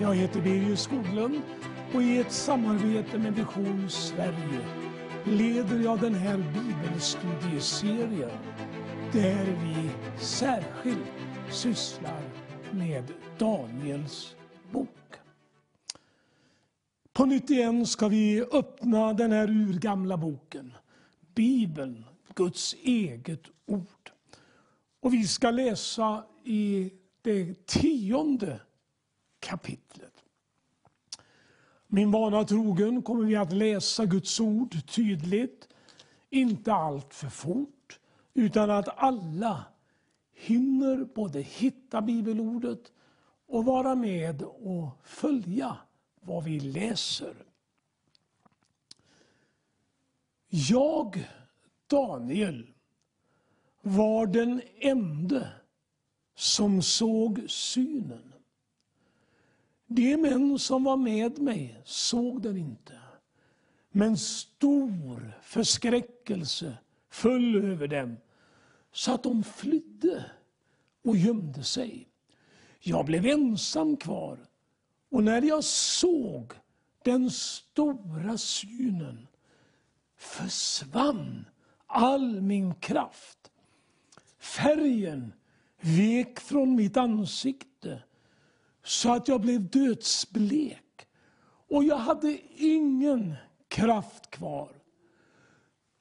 Jag heter Birgit Skoglund och i ett samarbete med Vision Sverige leder jag den här bibelstudieserien där vi särskilt sysslar med Daniels bok. På nytt igen ska vi öppna den här urgamla boken, Bibeln, Guds eget ord. Och vi ska läsa i det 10:e kapitlet. Min vana trogen kommer vi att läsa Guds ord tydligt, inte allt för fort, utan att alla hinner både hitta bibelordet och vara med och följa vad vi läser. Jag, Daniel, var den ende som såg synen. De män som var med mig såg den inte, men stor förskräckelse föll över dem så att de flydde och gömde sig. Jag blev ensam kvar, och när jag såg den stora synen försvann all min kraft. Färgen vek från mitt ansikte så att jag blev dödsblek och jag hade ingen kraft kvar.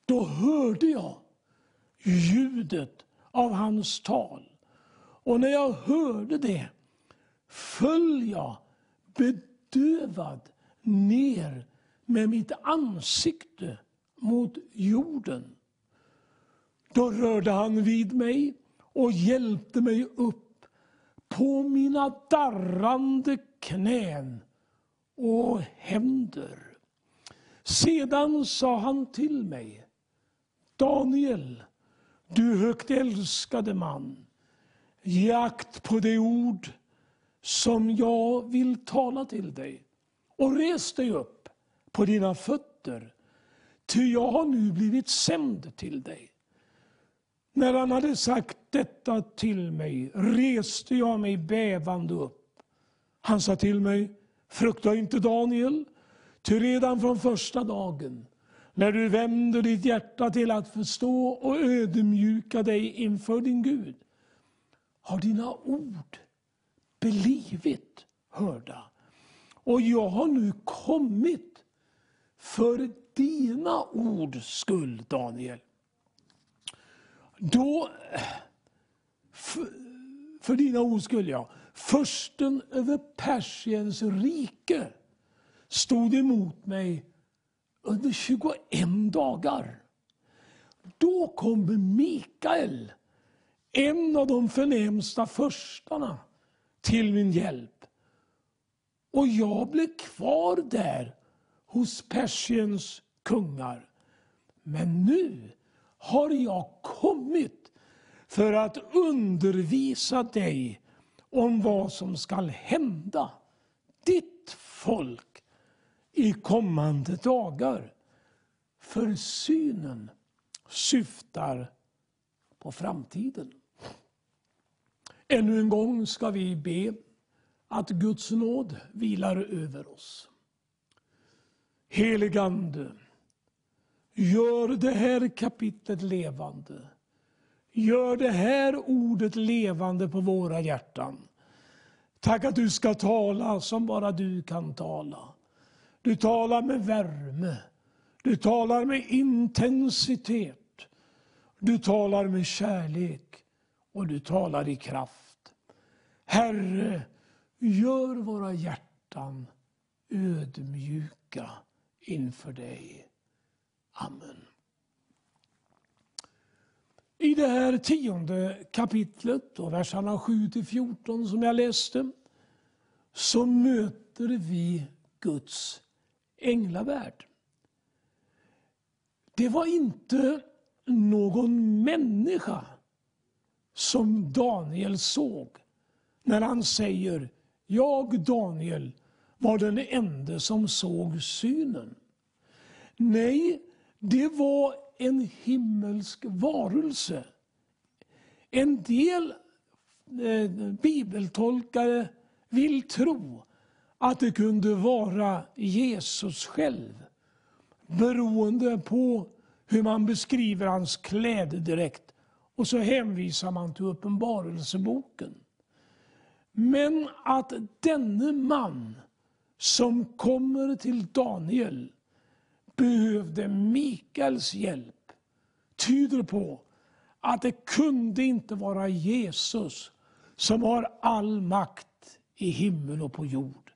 Då hörde jag ljudet av hans tal och när jag hörde det föll jag bedövad ner med mitt ansikte mot jorden. Då rörde han vid mig och hjälpte mig upp på mina darrande knän och händer. Sedan sa han till mig: Daniel, du högt älskade man, ge akt på det ord som jag vill tala till dig och res dig upp på dina fötter, ty jag har nu blivit sänd till dig. När han hade sagt detta till mig reste jag mig bävande upp. Han sa till mig: frukta inte, Daniel, ty redan från första dagen när du vänder ditt hjärta till att förstå och ödmjuka dig inför din Gud har dina ord blivit hörda. Och jag har nu kommit för dina ords skull, Daniel. Då, för dina ord skulle jag, försten över Persiens rike stod emot mig under 21 dagar. Då kom Mikael, en av de förnämsta förstarna, till min hjälp. Och jag blev kvar där hos Persiens kungar. Men nu har jag kommit för att undervisa dig om vad som ska hända ditt folk i kommande dagar. För synen syftar på framtiden. Ännu en gång ska vi be att Guds nåd vilar över oss. Helige Ande, gör det här kapitlet levande. Gör det här ordet levande på våra hjärtan. Tack att du ska tala som bara du kan tala. Du talar med värme. Du talar med intensitet. Du talar med kärlek. Och du talar i kraft. Herre, gör våra hjärtan ödmjuka inför dig. Amen. I det här 10:e kapitlet och verserna 7-14 som jag läste så möter vi Guds änglavärld. Det var inte någon människa som Daniel såg när han säger: jag, Daniel, var den enda som såg synen. Nej, det var en himmelsk varelse. En del bibeltolkare vill tro att det kunde vara Jesus själv, beroende på hur man beskriver hans klädedräkt. Och så hänvisar man till Uppenbarelseboken. Men att denne man som kommer till Daniel behövde Mikaels hjälp tyder på att det kunde inte vara Jesus som har all makt i himmel och på jord,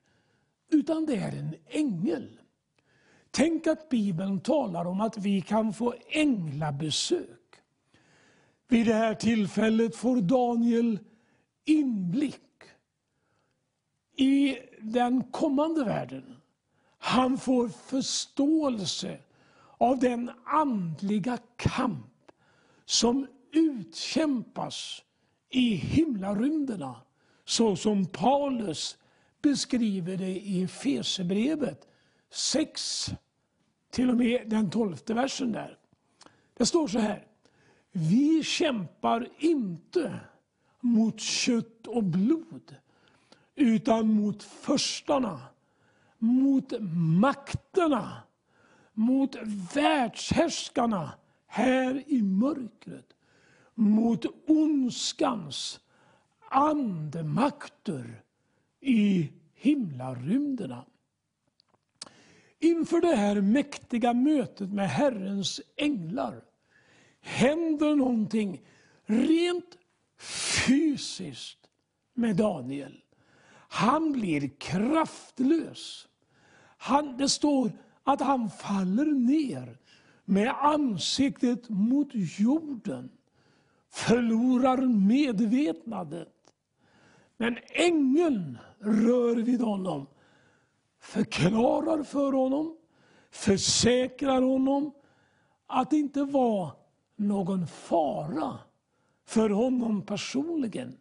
utan det är en ängel. Tänk att Bibeln talar om att vi kan få änglabesök. Vid det här tillfället får Daniel inblick i den kommande världen. Han får förståelse av den andliga kamp som utkämpas i himlarymderna, så som Paulus beskriver det i Efesbrevet 6, till och med den 12:e versen där. Det står så här: vi kämpar inte mot kött och blod, utan mot förstarna, mot makterna, mot världshärskarna här i mörkret, mot ondskans andemakter i himlarymderna. Inför det här mäktiga mötet med Herrens änglar händer någonting rent fysiskt med Daniel. Han blir kraftlös. Det står att han faller ner med ansiktet mot jorden, förlorar medvetandet. Men ängeln rör vid honom, förklarar för honom, försäkrar honom att det inte var någon fara för honom personligen.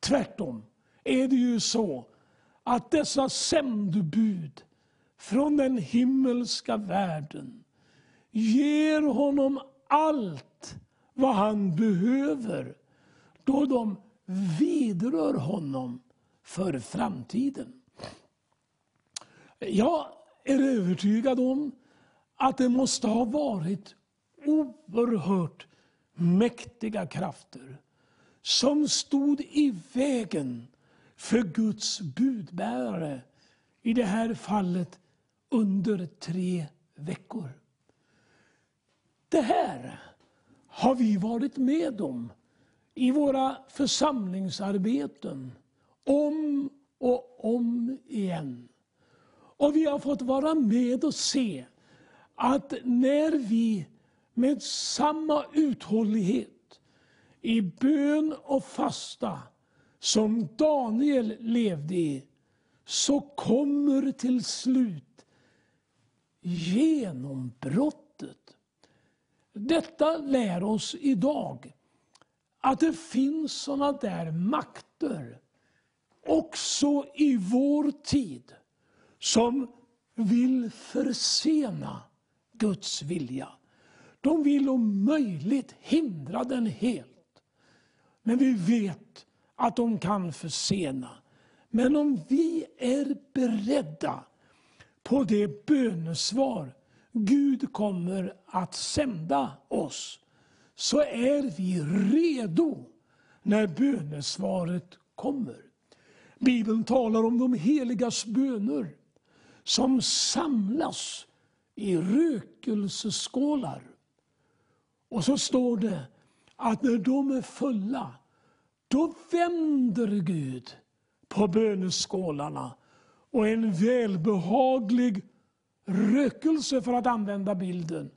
Tvärtom är det ju så att dessa sändebud från den himmelska världen ger honom allt vad han behöver då de vidrör honom för framtiden. Jag är övertygad om att det måste ha varit oerhört mäktiga krafter som stod i vägen för Guds budbärare, i det här fallet under 3 veckor. Det här har vi varit med om i våra församlingsarbeten om och om igen. Och vi har fått vara med och se att när vi med samma uthållighet i bön och fasta som Daniel levde i, så kommer till slut genombrottet. Detta lär oss idag att det finns såna där makter också i vår tid som vill försena Guds vilja. De vill om möjligt hindra den helt. Men vi vet att de kan försena. Men om vi är beredda på det bönesvar Gud kommer att sända oss, så är vi redo när bönesvaret kommer. Bibeln talar om de heligas böner som samlas i rökelseskålar. Och så står det att när de är fulla, då vänder Gud på böneskålarna, och en välbehaglig rökelse, för att använda bilden,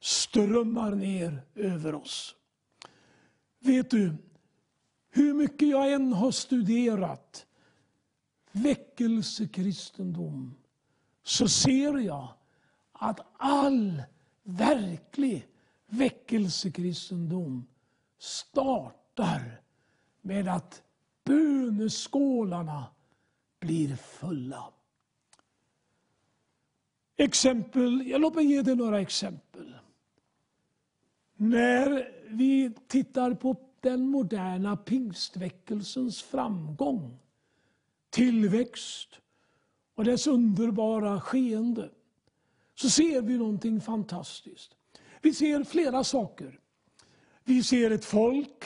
strömmar ner över oss. Vet du, hur mycket jag än har studerat väckelsekristendom, så ser jag att all verklig väckelsekristendom startar med att böneskålarna blir fulla. Låt mig ge dig några exempel. När vi tittar på den moderna pingstväckelsens framgång, tillväxt och dess underbara skeende, så ser vi någonting fantastiskt. Vi ser flera saker. Vi ser ett folk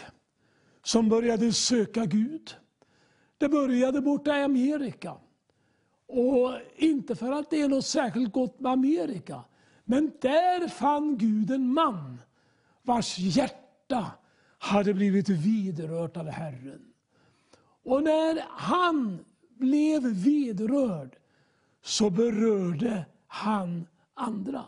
som började söka Gud. Det började borta i Amerika. Och inte för att det är något särskilt gott med Amerika. Men där fann Gud en man vars hjärta hade blivit vidrört av Herren. Och när han blev vidrörd så berörde han andra.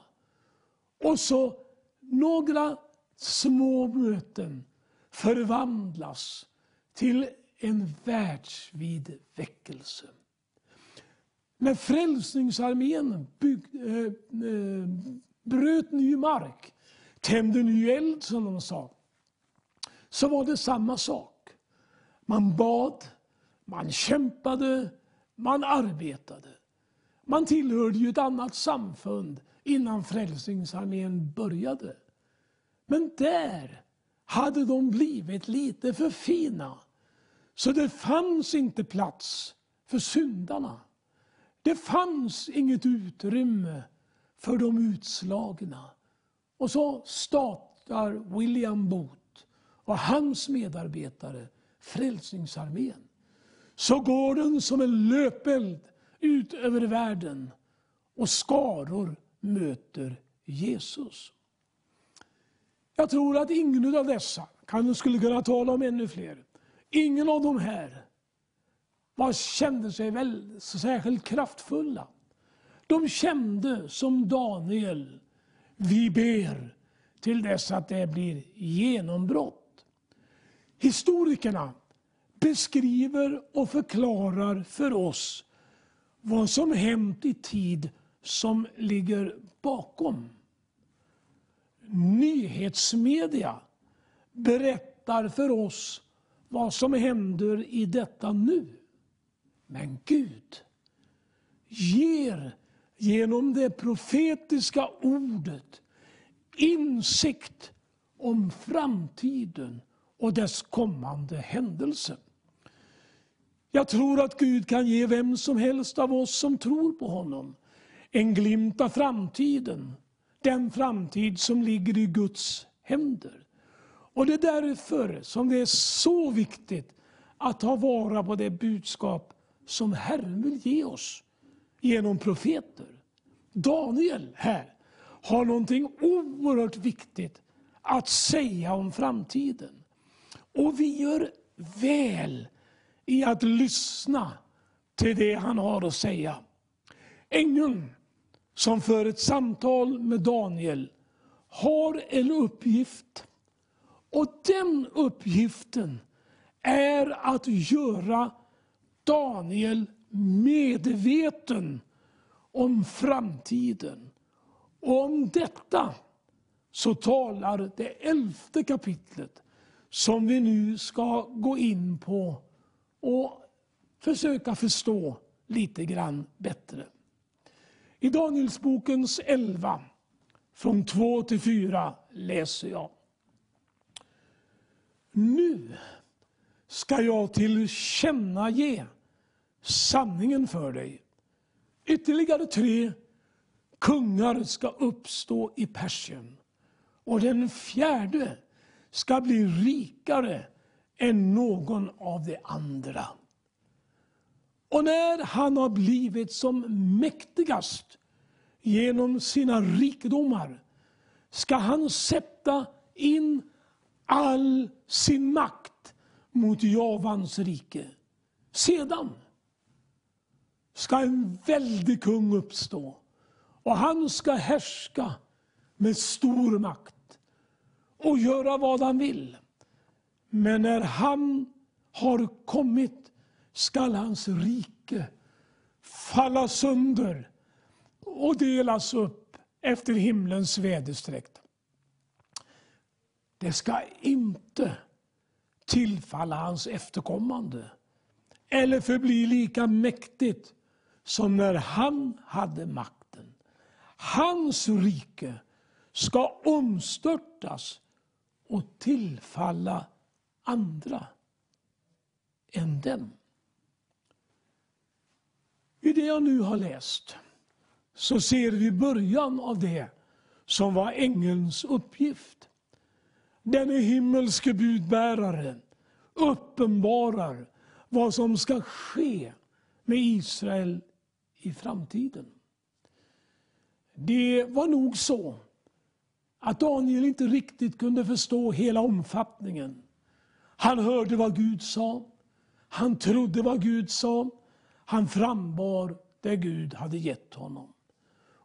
Och så några små möten förvandlas till en världsvid väckelse. När Frälsningsarmén bröt ny mark, tände ny eld som de sa, så var det samma sak. Man bad, man kämpade, man arbetade. Man tillhörde ju ett annat samfund innan Frälsningsarmén började. Men där hade de blivit lite för fina. Så det fanns inte plats för syndarna. Det fanns inget utrymme för de utslagna. Och så startar William Booth och hans medarbetare Frälsningsarmén. Så går den som en löpeld ut över världen och skaror möter Jesus. Jag tror att ingen av dessa, kan skulle kunna tala om ännu fler, ingen av de här kände sig väl särskilt kraftfulla. De kände som Daniel, vi ber till dess att det blir genombrott. Historikerna beskriver och förklarar för oss vad som hänt i tid som ligger bakom. Nyhetsmedia berättar för oss vad som händer i detta nu. Men Gud ger genom det profetiska ordet insikt om framtiden och dess kommande händelse. Jag tror att Gud kan ge vem som helst av oss som tror på honom en glimt av framtiden. Den framtid som ligger i Guds händer. Och det är därför som det är så viktigt att ta vara på det budskap som Herren vill ge oss genom profeter. Daniel här har någonting oerhört viktigt att säga om framtiden. Och vi gör väl i att lyssna till det han har att säga. Ängeln som för ett samtal med Daniel har en uppgift. Och den uppgiften är att göra Daniel medveten om framtiden. Och om detta så talar det 11:e kapitlet som vi nu ska gå in på och försöka förstå lite grann bättre. I Daniels bokens 11, från 2-4 läser jag. Nu ska jag tillkännage sanningen för dig. Ytterligare 3 kungar ska uppstå i Persien. Och den 4:e ska bli rikare än någon av de andra. Och när han har blivit som mäktigast genom sina rikedomar ska han sätta in all sin makt mot Javans rike. Sedan ska en väldig kung uppstå och han ska härska med stor makt och göra vad han vill. Men när han har kommit skall hans rike falla sönder och delas upp efter himlens vädersträckt. Det ska inte tillfalla hans efterkommande eller förbli lika mäktigt som när han hade makten. Hans rike ska omstörtas och tillfalla andra än dem. I det jag nu har läst så ser vi början av det som var ängelns uppgift. Den är himmelske budbäraren, uppenbarar vad som ska ske med Israel i framtiden. Det var nog så att Daniel inte riktigt kunde förstå hela omfattningen. Han hörde vad Gud sa. Han trodde vad Gud sa. Han frambar det Gud hade gett honom.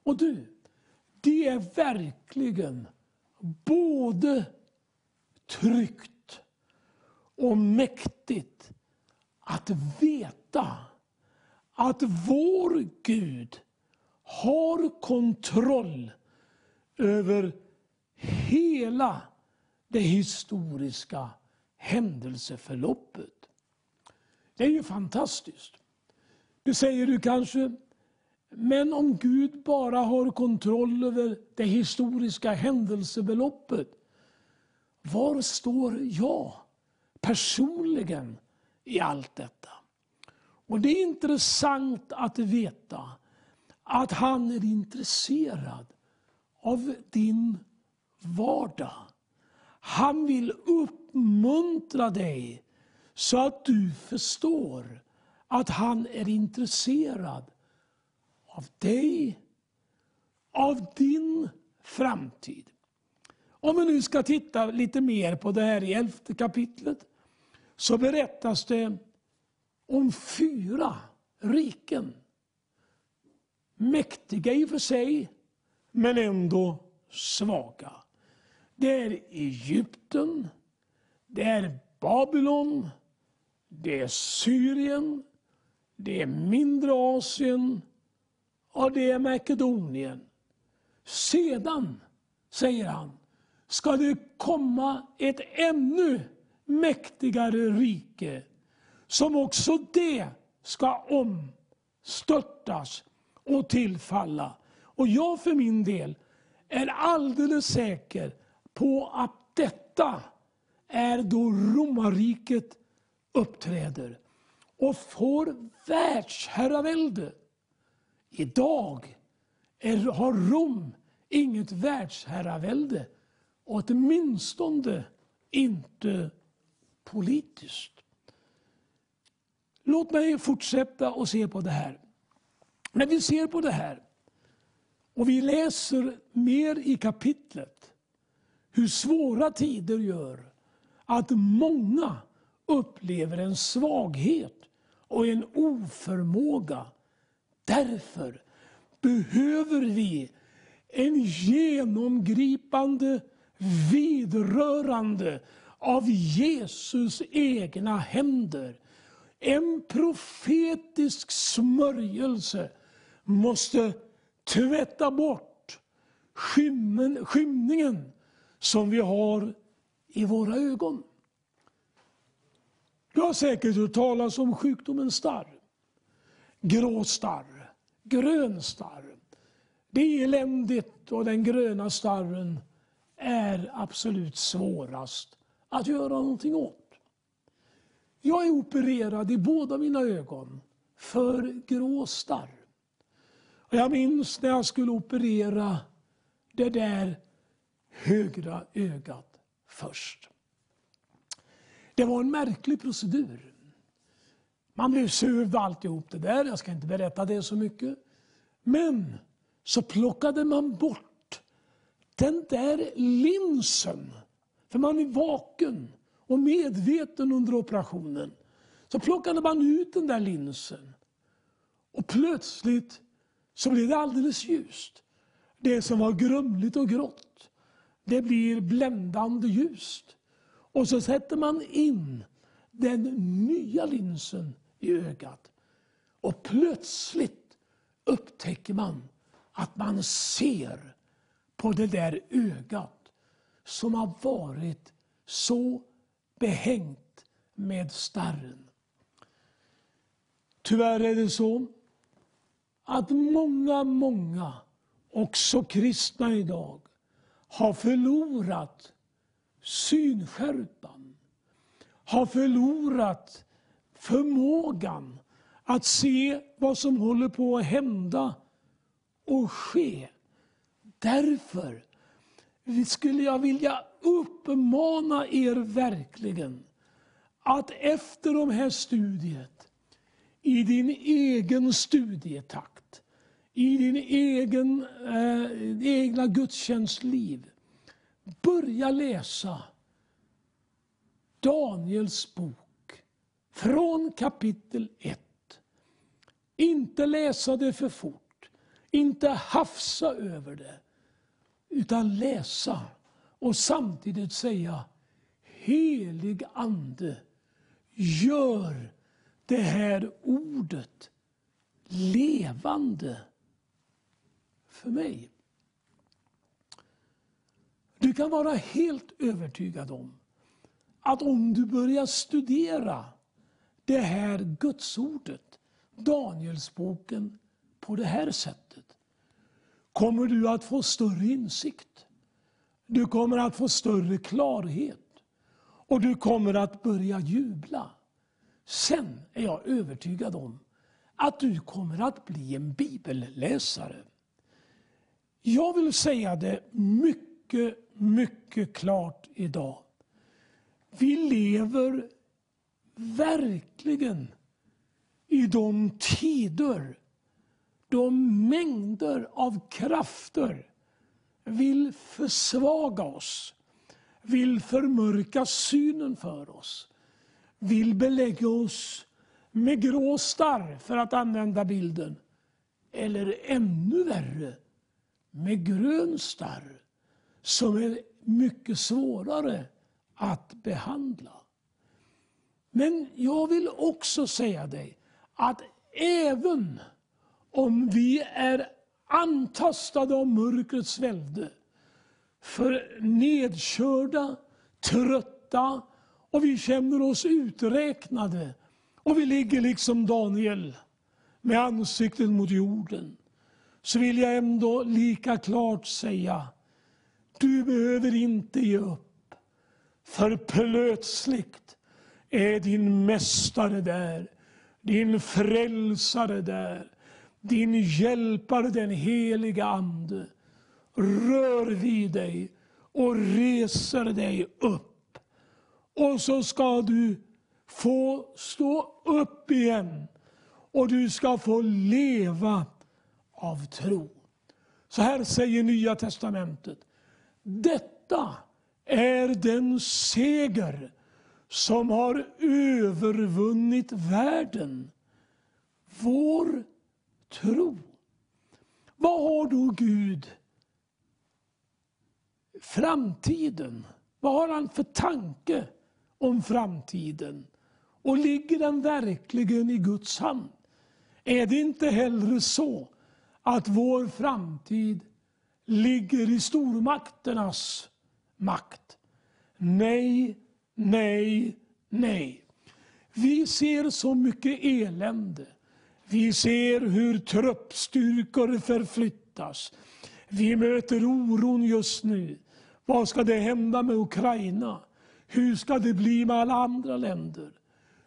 Och du, det är verkligen både tryggt och mäktigt att veta att vår Gud har kontroll över hela det historiska händelseförloppet. Det är ju fantastiskt. Du säger du kanske, men om Gud bara har kontroll över det historiska händelseförloppet, var står jag personligen i allt detta? Och det är intressant att veta att han är intresserad av din vardag. Han vill uppmuntra dig så att du förstår att han är intresserad av dig, av din framtid. Om vi nu ska titta lite mer på det här i 11:e kapitlet så berättas det om 4 riken. Mäktiga i och för sig, men ändå svaga. Det är Egypten, det är Babylon, det är Syrien, det är mindre Asien och det är Makedonien. Sedan, säger han, ska det komma ett ännu mäktigare rike som också det ska omstörtas och tillfalla. Och jag för min del är alldeles säker på att detta är då romarriket uppträder och får världsherravälde. Idag har Rom inget världsherravälde, åtminstone inte politiskt. Låt mig fortsätta och se på det här. När vi ser på det här och vi läser mer i kapitlet hur svåra tider gör att många upplever en svaghet och en oförmåga. Därför behöver vi en genomgripande vidrörande av Jesus egna händer. En profetisk smörjelse måste tvätta bort skymningen som vi har i våra ögon. Du har säkert hört talas om sjukdomen starr. Grå starr, grön starr. Det är eländigt och den gröna starren är absolut svårast att göra någonting åt. Jag är opererad i båda mina ögon för grå starr. Och jag minns när jag skulle operera det där högra ögat först. Det var en märklig procedur. Man blev sövd alltihop det där. Jag ska inte berätta det så mycket. Men så plockade man bort den där linsen. För man är vaken och medveten under operationen. Så plockade man ut den där linsen. Och plötsligt så blev det alldeles ljust. Det som var grumligt och grått, det blir bländande ljust. Och så sätter man in den nya linsen i ögat. Och plötsligt upptäcker man att man ser på det där ögat som har varit så behängt med starren. Tyvärr är det så att många, också kristna idag, har förlorat synskärpan. Har förlorat förmågan Att se vad som håller på att hända och ske. Därför skulle jag vilja uppmana er verkligen att efter de här studiet, i din egen studietakt, i din egna gudstjänstliv, börja läsa Daniels bok från kapitel 1. Inte läsa det för fort, inte hafsa över det, utan läsa och samtidigt säga: Helig ande, gör det här ordet levande för mig. Du kan vara helt övertygad om att om du börjar studera det här gudsordet, Danielsboken, på det här sättet, kommer du att få större insikt. Du kommer att få större klarhet. Och du kommer att börja jubla. Sen är jag övertygad om att du kommer att bli en bibelläsare. Jag vill säga det mycket, mycket klart idag. Vi lever verkligen i de tider, de mängder av krafter vill försvaga oss, vill förmörka synen för oss, vill belägga oss med grå starr, för att använda bilden, eller ännu värre, med grön starr, som är mycket svårare att behandla. Men jag vill också säga dig att även om vi är antastade av mörkrets välde, för nedkörda, trötta, och vi känner oss uträknade, och vi ligger liksom Daniel med ansiktet mot jorden, så vill jag ändå lika klart säga: du behöver inte ge upp, för plötsligt är din mästare där, din frälsare där, din hjälpare, den heliga ande, rör vid dig och reser dig upp. Och så ska du få stå upp igen. Och du ska få leva av tro. Så här säger Nya Testamentet: detta är den seger som har övervunnit världen, vår tro. Vad har då Gud framtiden? Vad har han för tanke om framtiden? Och ligger den verkligen i Guds hand? Är det inte hellre så att vår framtid ligger i stormakternas makt? Nej, nej, nej. Vi ser så mycket elände. Vi ser hur truppstyrkor förflyttas. Vi möter oron just nu. Vad ska det hända med Ukraina? Hur ska det bli med alla andra länder?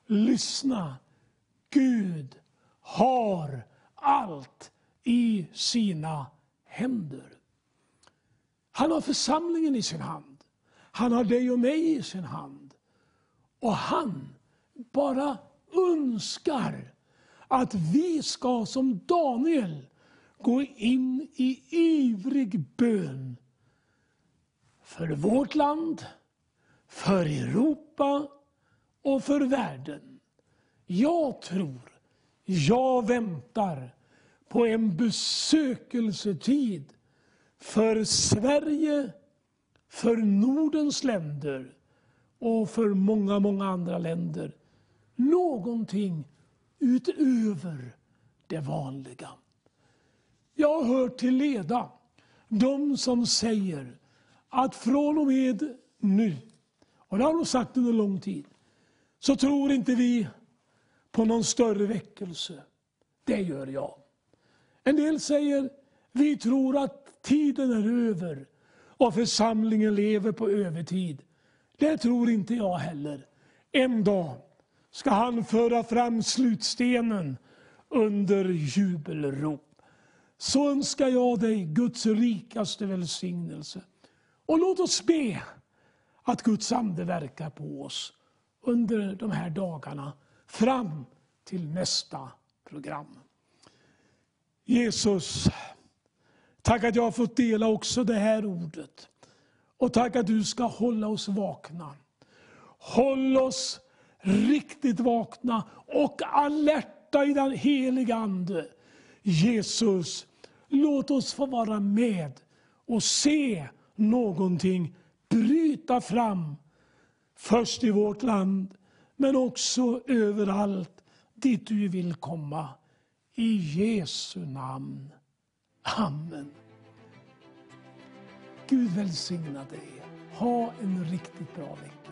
Lyssna. Gud har allt i sina händer. Han har församlingen i sin hand. Han har dig och mig i sin hand. Och han bara önskar att vi ska som Daniel gå in i ivrig bön för vårt land, för Europa och för världen. Jag tror, jag väntar på en besökelsetid för Sverige, för Nordens länder och för många, många andra länder. Någonting utöver det vanliga. Jag hör till leda de som säger att från och med nu, och det har de sagt under lång tid, så tror inte vi på någon större väckelse. Det gör jag. En del säger: vi tror att tiden är över och församlingen lever på övertid. Det tror inte jag heller. En dag ska han föra fram slutstenen under jubelrop. Så önskar jag dig Guds rikaste välsignelse. Och låt oss be att Guds ande verkar på oss under de här dagarna fram till nästa program. Jesus, tack att jag har fått dela också det här ordet. Och tack att du ska hålla oss vakna. Håll oss riktigt vakna och alerta i den heliga ande. Jesus, låt oss få vara med och se någonting bryta fram. Först i vårt land, men också överallt dit du vill komma. I Jesu namn. Amen. Gud välsigna dig. Ha en riktigt bra vecka.